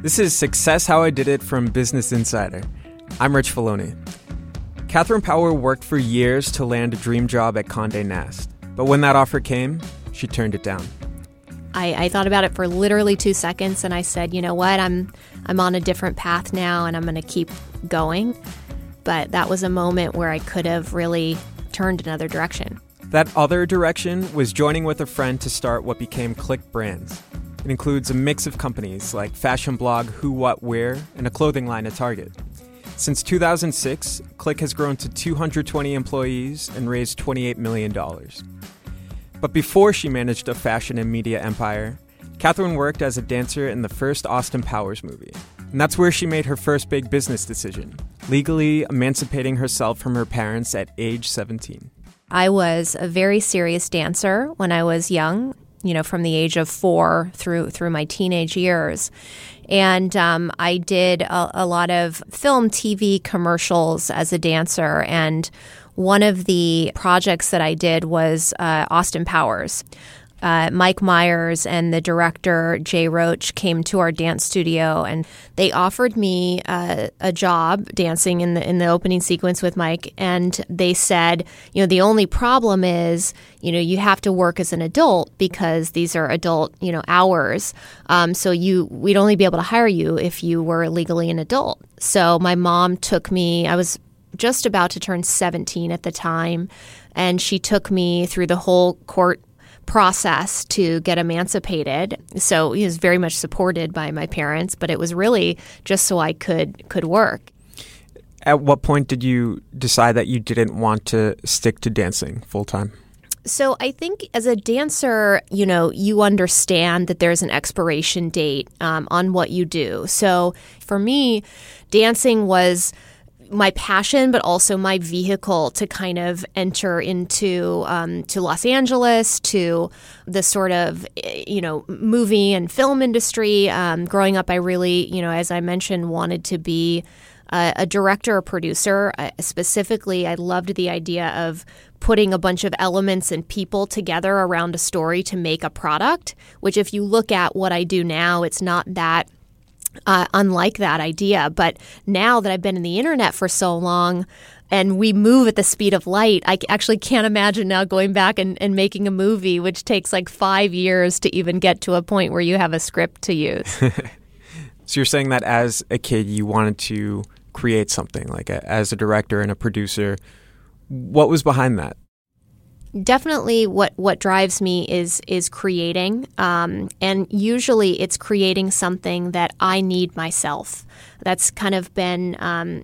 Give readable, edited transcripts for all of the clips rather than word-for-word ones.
This is Success How I Did It from Business Insider. I'm Rich Feloni. Catherine Power worked for years to land a dream job at Condé Nast. But when that offer came, she turned it down. I thought about it for literally 2 seconds, and I said, you know what, I'm on a different path now, and I'm going to keep going. But that was a moment where I could have really turned another direction. That other direction was joining with a friend to start what became Clique Brands. It includes a mix of companies like fashion blog Who What Wear and a clothing line at Target. Since 2006, Clique has grown to 220 employees and raised $28 million. But before she managed a fashion and media empire, Catherine worked as a dancer in the first Austin Powers movie. And that's where she made her first big business decision, legally emancipating herself from her parents at age 17. I was a very serious dancer when I was young. You know, from the age of 4 through my teenage years. And I did a lot of film, TV commercials as a dancer. And one of the projects that I did was Austin Powers. Mike Myers and the director, Jay Roach, came to our dance studio, and they offered me a job dancing in the opening sequence with Mike. And they said, you know, the only problem is, you know, you have to work as an adult because these are adult, you know, hours. So we'd only be able to hire you if you were legally an adult. So my mom took me. I was just about to turn 17 at the time, and she took me through the whole court process to get emancipated. So he was very much supported by my parents, but it was really just so I could work. At what point did you decide that you didn't want to stick to dancing full time? So I think as a dancer, you know, you understand that there's an expiration date on what you do. So for me, dancing was my passion, but also my vehicle to kind of enter into to Los Angeles, to the sort of, you know, movie and film industry. Growing up, I really, you know, as I mentioned, wanted to be a director or producer. Specifically, I loved the idea of putting a bunch of elements and people together around a story to make a product, which if you look at what I do now, it's not that unlike that idea. But now that I've been in the internet for so long and we move at the speed of light, I actually can't imagine now going back and making a movie, which takes like 5 years to even get to a point where you have a script to use. So you're saying that as a kid, you wanted to create something like as a director and a producer. What was behind that? Definitely what drives me is creating. And usually it's creating something that I need myself. That's kind of been,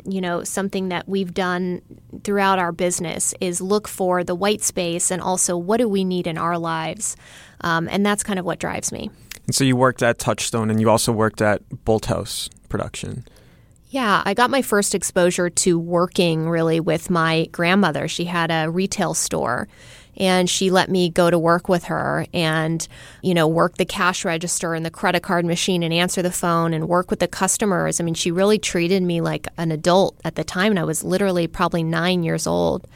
you know, something that we've done throughout our business is look for the white space and also what do we need in our lives. And that's kind of what drives me. And so you worked at Touchstone and you also worked at Bolthouse Production. Yeah, I got my first exposure to working really with my grandmother. She had a retail store and she let me go to work with her and, you know, work the cash register and the credit card machine and answer the phone and work with the customers. I mean, she really treated me like an adult at the time, and I was literally probably 9 years old.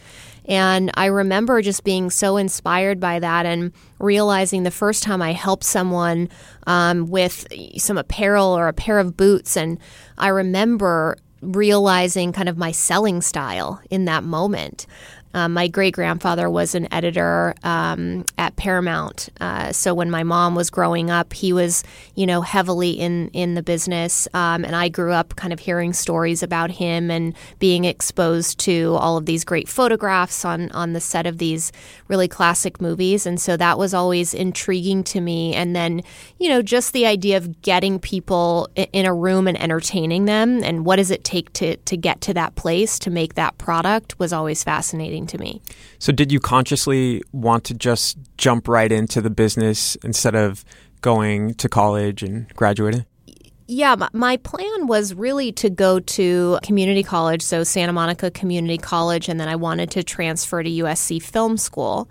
And I remember just being so inspired by that and realizing the first time I helped someone with some apparel or a pair of boots. And I remember realizing kind of my selling style in that moment. My great-grandfather was an editor at Paramount. So when my mom was growing up, he was, heavily in the business. And I grew up kind of hearing stories about him and being exposed to all of these great photographs on the set of these really classic movies. And so that was always intriguing to me. And then, just the idea of getting people in a room and entertaining them and what does it take to get to that place to make that product was always fascinating to me. So did you consciously want to just jump right into the business instead of going to college and graduating? Yeah, my plan was really to go to community college, so Santa Monica Community College, and then I wanted to transfer to USC Film School.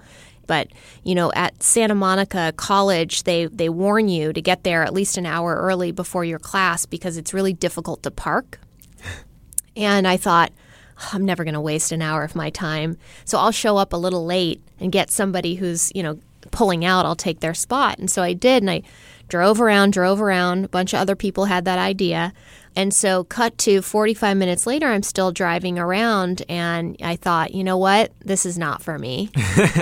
But, at Santa Monica College, they warn you to get there at least an hour early before your class because it's really difficult to park. And I thought, I'm never going to waste an hour of my time. So I'll show up a little late and get somebody who's, pulling out. I'll take their spot. And so I did. And I drove around. A bunch of other people had that idea. And so cut to 45 minutes later, I'm still driving around. And I thought, you know what? This is not for me.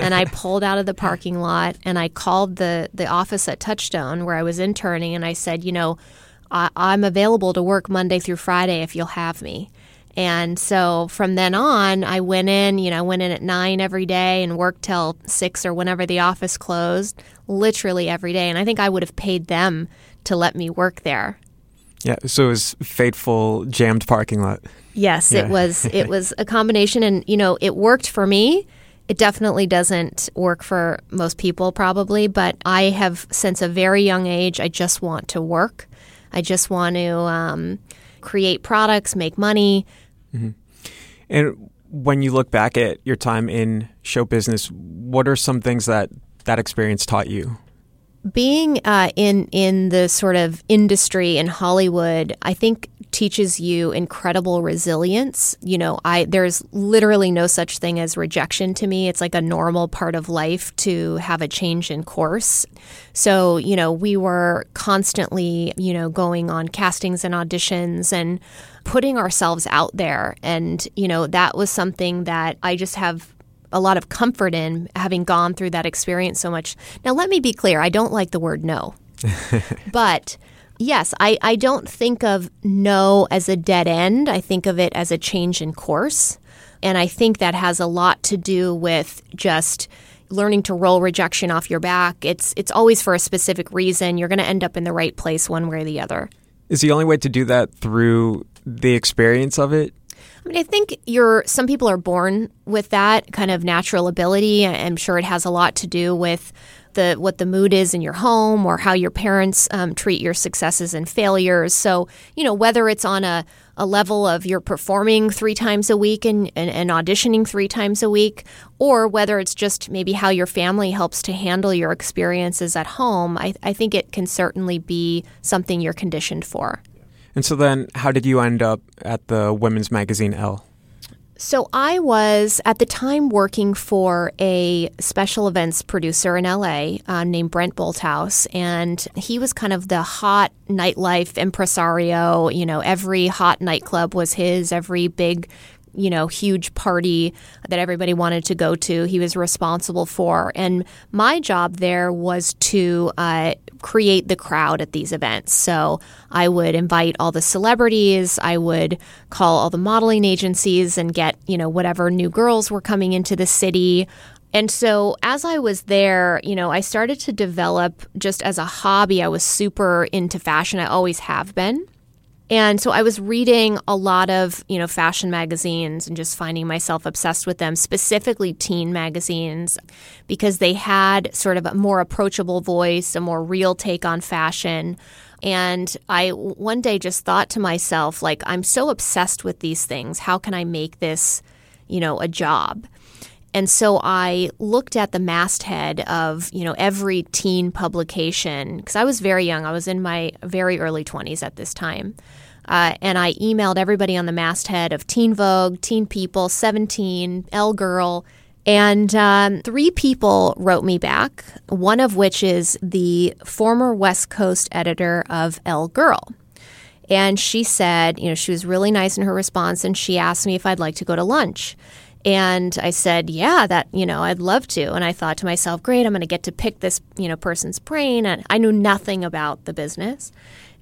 And I pulled out of the parking lot and I called the office at Touchstone where I was interning. And I said, I'm available to work Monday through Friday if you'll have me. And so from then on, I went in at 9 every day and worked till 6 or whenever the office closed, literally every day. And I think I would have paid them to let me work there. Yeah. So it was fateful, jammed parking lot. Yes, yeah. It was a combination. And, it worked for me. It definitely doesn't work for most people probably. But I have since a very young age, I just want to work. I just want to create products, make money. Mm-hmm. And when you look back at your time in show business, what are some things that experience taught you? Being in the sort of industry in Hollywood, I think teaches you incredible resilience. There's literally no such thing as rejection to me. It's like a normal part of life to have a change in course. So, we were constantly, going on castings and auditions and putting ourselves out there. And, that was something that I just have a lot of comfort in, having gone through that experience so much. Now, let me be clear. I don't like the word no. But yes, I don't think of no as a dead end. I think of it as a change in course. And I think that has a lot to do with just learning to roll rejection off your back. It's always for a specific reason. You're going to end up in the right place one way or the other. Is the only way to do that through the experience of it? I mean, I think some people are born with that kind of natural ability. I'm sure it has a lot to do with what the mood is in your home or how your parents treat your successes and failures. So, whether it's on a level of you're performing 3 times a week and auditioning 3 times a week, or whether it's just maybe how your family helps to handle your experiences at home, I think it can certainly be something you're conditioned for. And so then how did you end up at the women's magazine Elle? So I was at the time working for a special events producer in LA named Brent Bolthouse, and he was kind of the hot nightlife impresario. Every hot nightclub was his, every big, huge party that everybody wanted to go to, he was responsible for. And my job there was to create the crowd at these events. So I would invite all the celebrities. I would call all the modeling agencies and get, whatever new girls were coming into the city. And so as I was there, I started to develop just as a hobby. I was super into fashion. I always have been. And so I was reading a lot of, fashion magazines and just finding myself obsessed with them, specifically teen magazines, because they had sort of a more approachable voice, a more real take on fashion. And I one day just thought to myself, like, I'm so obsessed with these things. How can I make this, a job? And so I looked at the masthead of, every teen publication, because I was very young. I was in my very early 20s at this time. And I emailed everybody on the masthead of Teen Vogue, Teen People, 17, Elle Girl. And 3 people wrote me back, one of which is the former West Coast editor of Elle Girl. And she said, she was really nice in her response, and she asked me if I'd like to go to lunch. And I said, yeah, that, you know, I'd love to. And I thought to myself, great, I'm going to get to pick this, you know, person's brain. And I knew nothing about the business.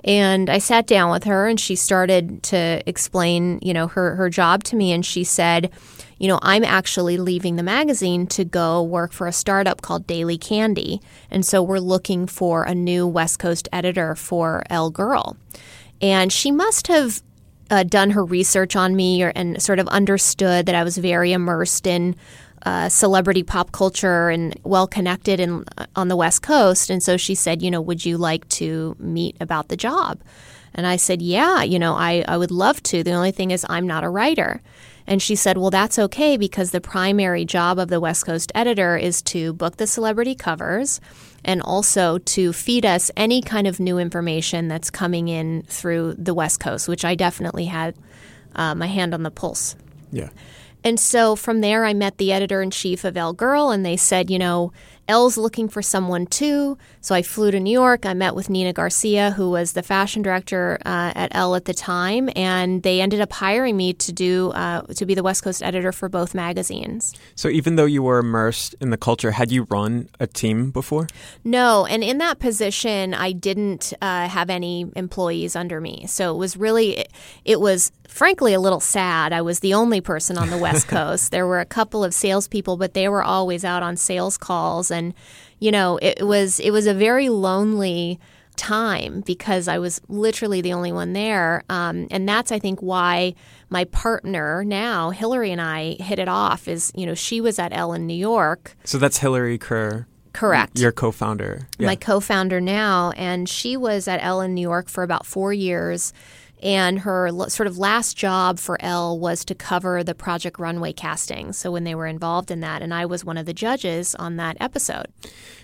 And I sat down with her and she started to explain, you know, her job to me. And she said, you know, I'm actually leaving the magazine to go work for a startup called Daily Candy. And so we're looking for a new West Coast editor for Elle Girl. And she must have done her research on me and sort of understood that I was very immersed in celebrity pop culture and well-connected and on the West Coast. And so she said, you know, would you like to meet about the job? And I said, yeah, you know, I would love to. The only thing is I'm not a writer. And she said, well, that's okay because the primary job of the West Coast editor is to book the celebrity covers and also to feed us any kind of new information that's coming in through the West Coast, which I definitely had my hand on the pulse. Yeah. And so from there, I met the editor-in-chief of Elle Girl, and they said, you know, Elle's looking for someone too. So I flew to New York. I met with Nina Garcia, who was the fashion director at Elle at the time, and they ended up hiring me to do to be the West Coast editor for both magazines. So even though you were immersed in the culture, had you run a team before? No, and in that position, I didn't have any employees under me. So it was really, it was frankly a little sad. I was the only person on the West Coast. There were a couple of salespeople, but they were always out on sales calls. And, you know, it was a very lonely time because I was literally the only one there. And that's, I think, why my partner now, Hillary, and I hit it off is, you know, she was at Elle in New York. So that's Hillary Kerr. Correct. Your co-founder. Yeah. My co-founder now. And she was at Elle in New York for about 4 years. And her sort of last job for Elle was to cover the Project Runway casting. So when they were involved in that, and I was one of the judges on that episode.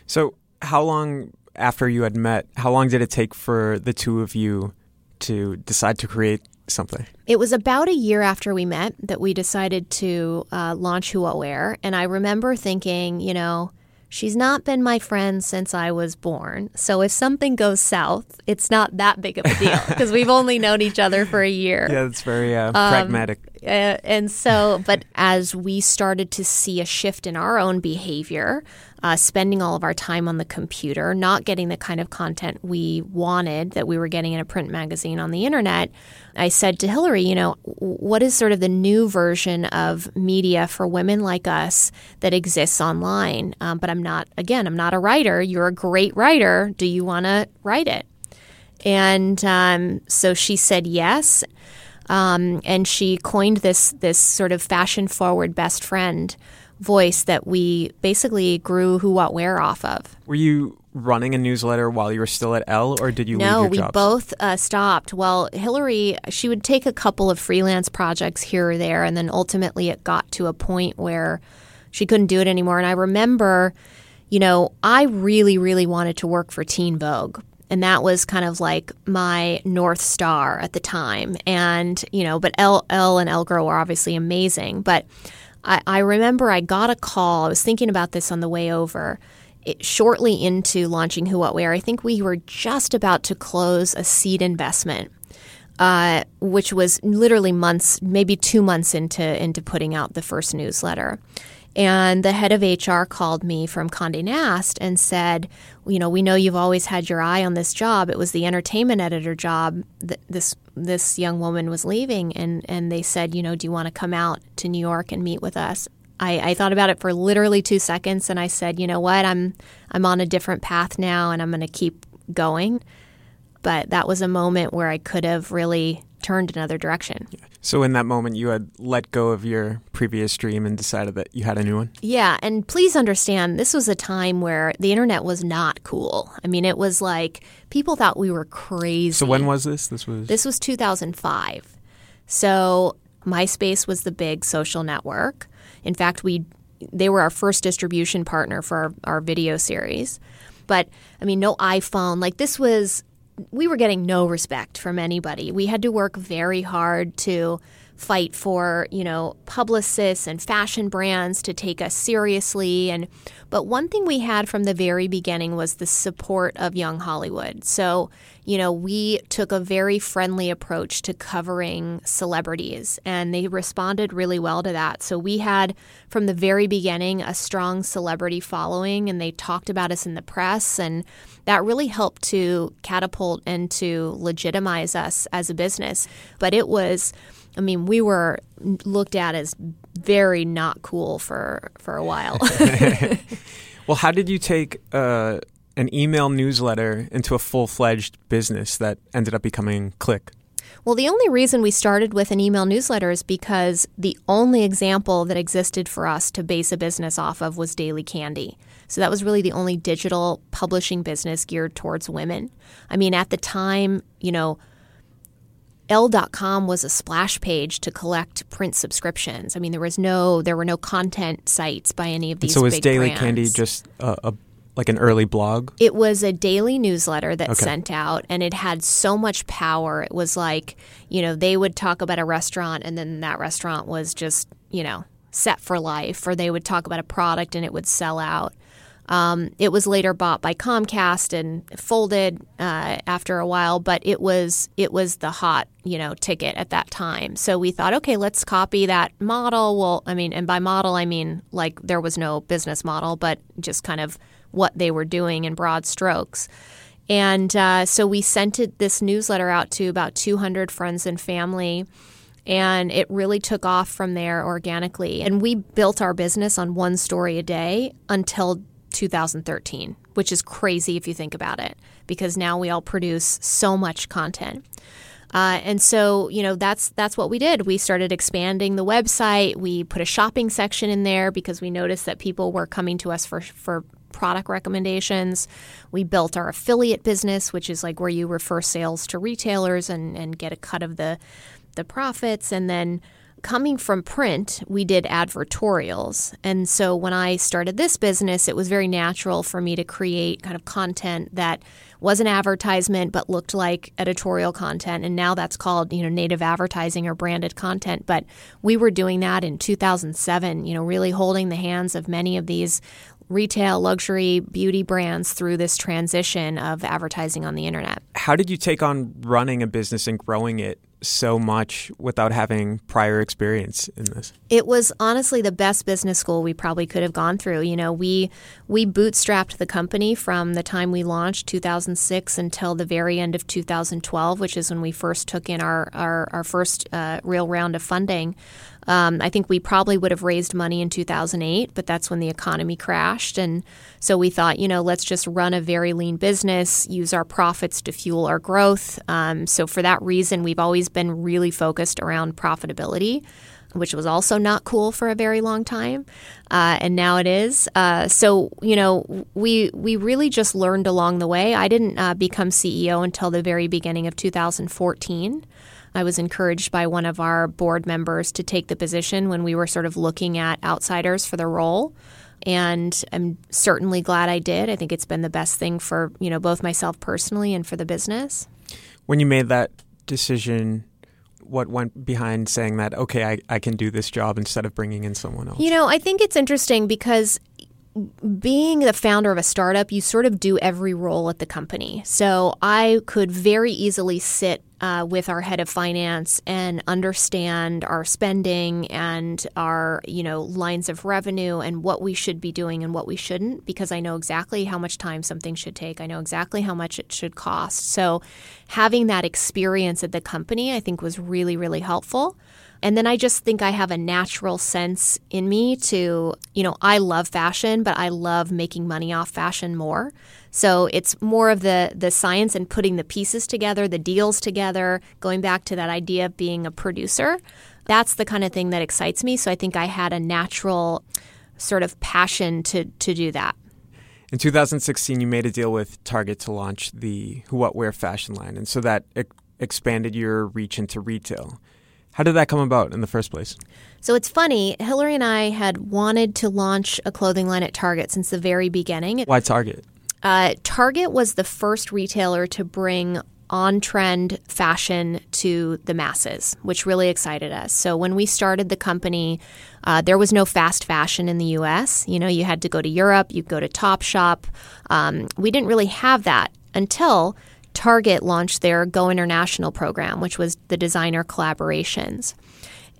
So how long after you had met, how long did it take for the two of you to decide to create something? It was about a year after we met that we decided to launch Who What Wear. And I remember thinking, you know, she's not been my friend since I was born. So if something goes south, it's not that big of a deal because we've only known each other for a year. Yeah, that's very pragmatic. And so, but as we started to see a shift in our own behavior, spending all of our time on the computer, not getting the kind of content we wanted that we were getting in a print magazine on the internet, I said to Hillary, you know, what is sort of the new version of media for women like us that exists online? But I'm not a writer. You're a great writer. Do you want to write it? And so she said yes. And she coined this sort of fashion-forward best friend voice that we basically grew Who What Wear off of. Were you running a newsletter while you were still at Elle, or did you leave your jobs? No, we both stopped. Well, Hillary, she would take a couple of freelance projects here or there, and then ultimately it got to a point where she couldn't do it anymore. And I remember, you know, I really, really wanted to work for Teen Vogue. And that was kind of like my North Star at the time. And, you know, but Elle and Elle Girl were obviously amazing. But I remember I got a call. I was thinking about this on the way over. Shortly into launching Who What Wear, I think we were just about to close a seed investment, which was literally months, maybe 2 months into putting out the first newsletter. And the head of HR called me from Condé Nast and said, you know, we know you've always had your eye on this job. It was the entertainment editor job that this young woman was leaving. And they said, you know, do you want to come out to New York and meet with us? I thought about it for literally 2 seconds and I said, you know what, I'm on a different path now and I'm going to keep going. But that was a moment where I could have really turned another direction. So in that moment, you had let go of your previous dream and decided that you had a new one? Yeah. And please understand, this was a time where the internet was not cool. I mean, it was like people thought we were crazy. So when was this? This was 2005. So MySpace was the big social network. In fact, they were our first distribution partner for our video series. But, I mean, no iPhone. Like this was... We were getting no respect from anybody. We had to work very hard to fight for, you know, publicists and fashion brands to take us seriously. And but one thing we had from the very beginning was the support of Young Hollywood. So, you know, we took a very friendly approach to covering celebrities, and they responded really well to that. So we had from the very beginning a strong celebrity following, and they talked about us in the press, and that really helped to catapult and to legitimize us as a business. But it was, I mean, we were looked at as very not cool for a while. Well, how did you take an email newsletter into a full-fledged business that ended up becoming Clique? Well, the only reason we started with an email newsletter is because the only example that existed for us to base a business off of was Daily Candy. So that was really the only digital publishing business geared towards women. I mean, at the time, you know, Elle.com was a splash page to collect print subscriptions. I mean, there were no content sites by any of these big brands. So was Daily Candy just like an early blog? It was a daily newsletter that sent out, and it had so much power. It was like, you know, they would talk about a restaurant, and then that restaurant was just, you know, set for life. Or they would talk about a product, and it would sell out. It was later bought by Comcast and folded after a while, but it was the hot, you know, ticket at that time. So we thought, okay, let's copy that model. Well, I mean, and by model, I mean, like, there was no business model, but just kind of what they were doing in broad strokes. And so we sent this newsletter out to about 200 friends and family. And it really took off from there organically. And we built our business on one story a day until 2013, which is crazy if you think about it, because now we all produce so much content. And so, you know, that's what we did. We started expanding the website. We put a shopping section in there because we noticed that people were coming to us for product recommendations. We built our affiliate business, which is like where you refer sales to retailers and get a cut of the profits. And then coming from print, we did advertorials. And so when I started this business, it was very natural for me to create kind of content that was an advertisement but looked like editorial content. And now that's called, you know, native advertising or branded content. But we were doing that in 2007, you know, really holding the hands of many of these retail, luxury, beauty brands through this transition of advertising on the internet. How did you take on running a business and growing it so much without having prior experience in this? It was honestly the best business school we probably could have gone through. You know, we bootstrapped the company from the time we launched 2006 until the very end of 2012, which is when we first took in our first real round of funding. I think we probably would have raised money in 2008, but that's when the economy crashed. And so we thought, you know, let's just run a very lean business, use our profits to fuel our growth. So for that reason, we've always been really focused around profitability, which was also not cool for a very long time. And now it is. So, you know, we really just learned along the way. I didn't become CEO until the very beginning of 2014. I was encouraged by one of our board members to take the position when we were sort of looking at outsiders for the role. And I'm certainly glad I did. I think it's been the best thing for, you know, both myself personally and for the business. When you made that decision, what went behind saying that, okay, I can do this job instead of bringing in someone else? You know, I think it's interesting because being the founder of a startup, you sort of do every role at the company. So I could very easily sit with our head of finance and understand our spending and our, you know, lines of revenue and what we should be doing and what we shouldn't, because I know exactly how much time something should take. I know exactly how much it should cost. So having that experience at the company, I think, was really, really helpful. And then I just think I have a natural sense in me to, you know, I love fashion, but I love making money off fashion more. So it's more of the science and putting the pieces together, the deals together, going back to that idea of being a producer. That's the kind of thing that excites me. So I think I had a natural sort of passion to do that. In 2016, you made a deal with Target to launch the Who What Wear fashion line. And so that expanded your reach into retail. How did that come about in the first place? So it's funny. Hillary and I had wanted to launch a clothing line at Target since the very beginning. Why Target? Target was the first retailer to bring on-trend fashion to the masses, which really excited us. So when we started the company, there was no fast fashion in the U.S. You know, you had to go to Europe, you go to Topshop. We didn't really have that until Target launched their Go International program, which was the designer collaborations.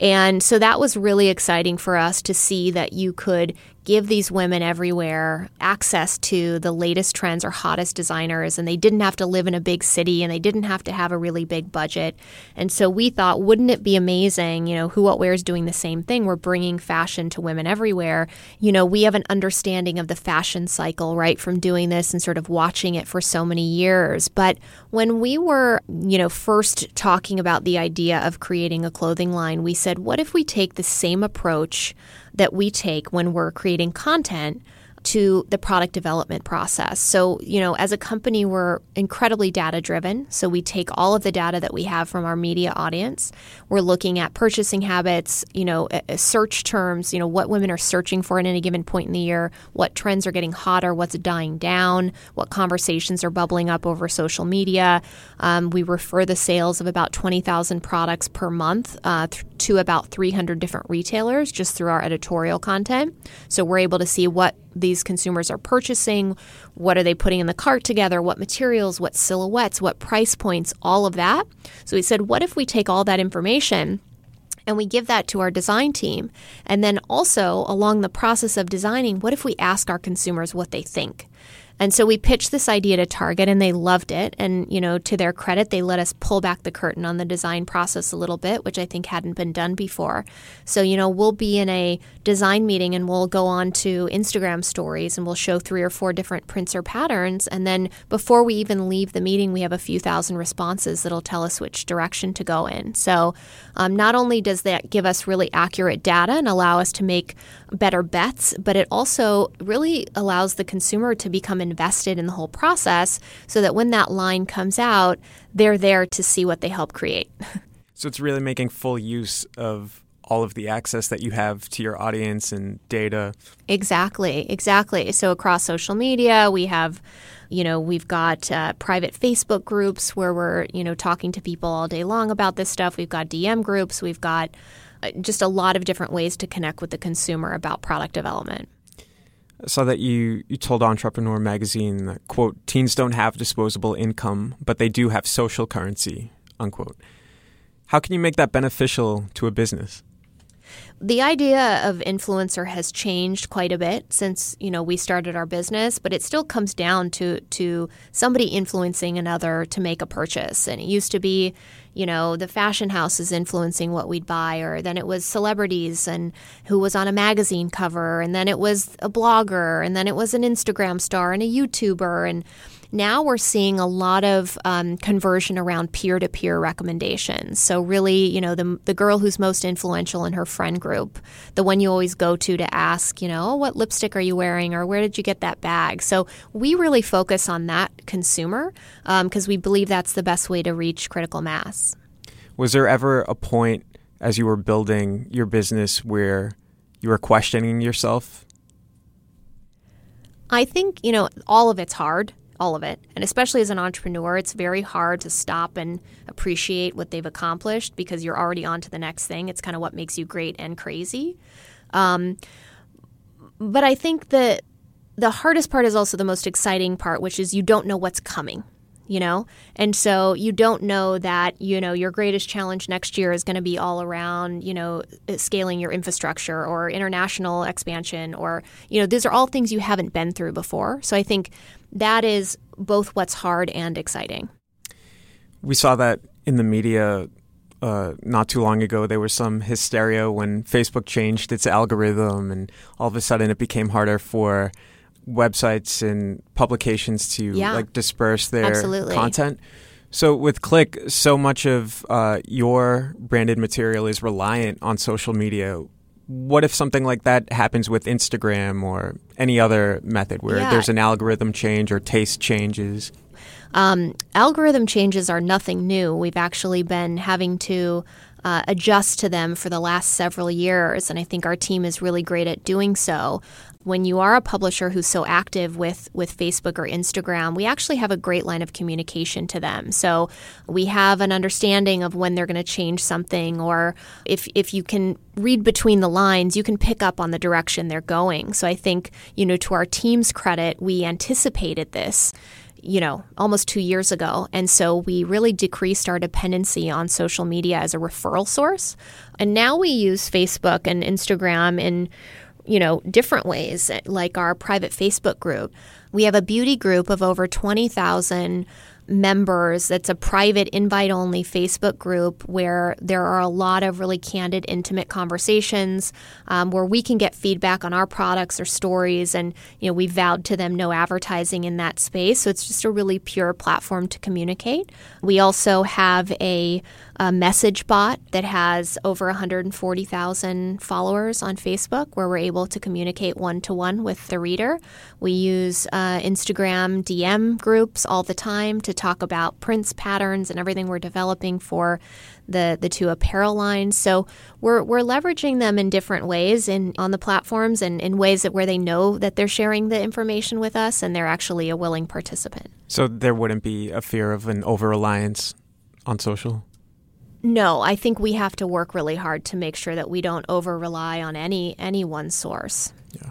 And so that was really exciting for us to see that you could give these women everywhere access to the latest trends or hottest designers, and they didn't have to live in a big city and they didn't have to have a really big budget. And so we thought, wouldn't it be amazing, you know, Who What Wear is doing the same thing. We're bringing fashion to women everywhere. You know, we have an understanding of the fashion cycle, right, from doing this and sort of watching it for so many years. But when we were, you know, first talking about the idea of creating a clothing line, we said, what if we take the same approach that we take when we're creating content to the product development process? So, you know, as a company, we're incredibly data-driven. So we take all of the data that we have from our media audience. We're looking at purchasing habits, you know, search terms, you know, what women are searching for at any given point in the year, what trends are getting hotter, what's dying down, what conversations are bubbling up over social media. We refer the sales of about 20,000 products per month to about 300 different retailers just through our editorial content. So we're able to see what these consumers are purchasing, what are they putting in the cart together, what materials, what silhouettes, what price points, all of that. So we said, what if we take all that information and we give that to our design team? And then also along the process of designing, what if we ask our consumers what they think? And so we pitched this idea to Target and they loved it. And, you know, to their credit, they let us pull back the curtain on the design process a little bit, which I think hadn't been done before. So, you know, we'll be in a design meeting and we'll go on to Instagram stories and we'll show 3 or 4 different prints or patterns. And then before we even leave the meeting, we have a few thousand responses that'll tell us which direction to go in. So not only does that give us really accurate data and allow us to make better bets, but it also really allows the consumer to become invested in the whole process so that when that line comes out, they're there to see what they help create. So it's really making full use of all of the access that you have to your audience and data. Exactly. So across social media, we have, you know, we've got private Facebook groups where we're, you know, talking to people all day long about this stuff. We've got DM groups. We've got just a lot of different ways to connect with the consumer about product development. I saw that you told Entrepreneur Magazine that, quote, teens don't have disposable income, but they do have social currency, unquote. How can you make that beneficial to a business? The idea of influencer has changed quite a bit since, you know, we started our business, but it still comes down to somebody influencing another to make a purchase. And it used to be, you know, the fashion house is influencing what we'd buy, or then it was celebrities and who was on a magazine cover, and then it was a blogger, and then it was an Instagram star and a YouTuber. And now we're seeing a lot of conversion around peer-to-peer recommendations. So really, you know, the girl who's most influential in her friend group, the one you always go to ask, you know, what lipstick are you wearing, or where did you get that bag? So we really focus on that consumer because we believe that's the best way to reach critical mass. Was there ever a point as you were building your business where you were questioning yourself? I think, you know, all of it's hard. All of it. And especially as an entrepreneur, it's very hard to stop and appreciate what they've accomplished because you're already on to the next thing. It's kind of what makes you great and crazy. But I think that the hardest part is also the most exciting part, which is you don't know what's coming, you know? And so you don't know that, you know, your greatest challenge next year is going to be all around, you know, scaling your infrastructure or international expansion or, you know, these are all things you haven't been through before. So I think that is both what's hard and exciting. We saw that in the media not too long ago. There was some hysteria when Facebook changed its algorithm, and all of a sudden it became harder for websites and publications to disperse their content. So with Clique, so much of your branded material is reliant on social media. What if something like that happens with Instagram or any other method where there's an algorithm change or taste changes? Algorithm changes are nothing new. We've actually been having to adjust to them for the last several years, and I think our team is really great at doing so. When you are a publisher who's so active with Facebook or Instagram, we actually have a great line of communication to them. So we have an understanding of when they're going to change something, or if you can read between the lines, you can pick up on the direction they're going. So I think, you know, to our team's credit, we anticipated this, you know, almost 2 years ago. And so we really decreased our dependency on social media as a referral source. And now we use Facebook and Instagram in, you know, different ways, like our private Facebook group. We have a beauty group of over 20,000 members. That's a private, invite-only Facebook group where there are a lot of really candid, intimate conversations where we can get feedback on our products or stories. And, you know, we vowed to them no advertising in that space. So it's just a really pure platform to communicate. We also have a message bot that has over 140,000 followers on Facebook, where we're able to communicate one-to-one with the reader. We use Instagram DM groups all the time to talk about prints, patterns, and everything we're developing for the two apparel lines. So we're leveraging them in different ways on the platforms, and in ways that where they know that they're sharing the information with us and they're actually a willing participant. So there wouldn't be a fear of an over-reliance on social? No, I think we have to work really hard to make sure that we don't over-rely on any one source. Yeah.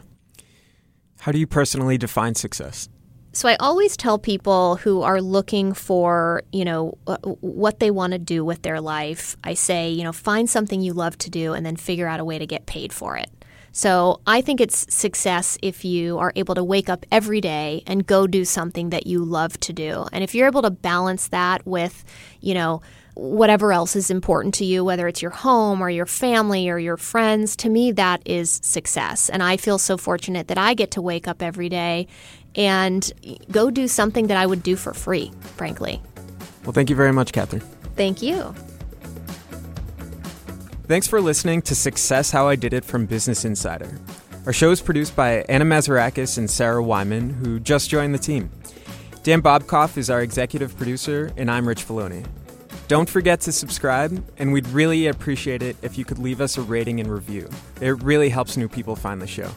How do you personally define success? So I always tell people who are looking for, you know, what they want to do with their life, I say, you know, find something you love to do and then figure out a way to get paid for it. So I think it's success if you are able to wake up every day and go do something that you love to do. And if you're able to balance that with, you know, whatever else is important to you, whether it's your home or your family or your friends, to me, that is success. And I feel so fortunate that I get to wake up every day and go do something that I would do for free, frankly. Well, thank you very much, Catherine. Thank you. Thanks for listening to Success How I Did It from Business Insider. Our show is produced by Anna Masarakis and Sarah Wyman, who just joined the team. Dan Bobkoff is our executive producer, and I'm Rich Feloni. Don't forget to subscribe, and we'd really appreciate it if you could leave us a rating and review. It really helps new people find the show.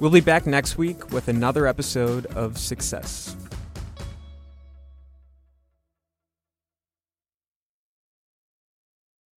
We'll be back next week with another episode of Success.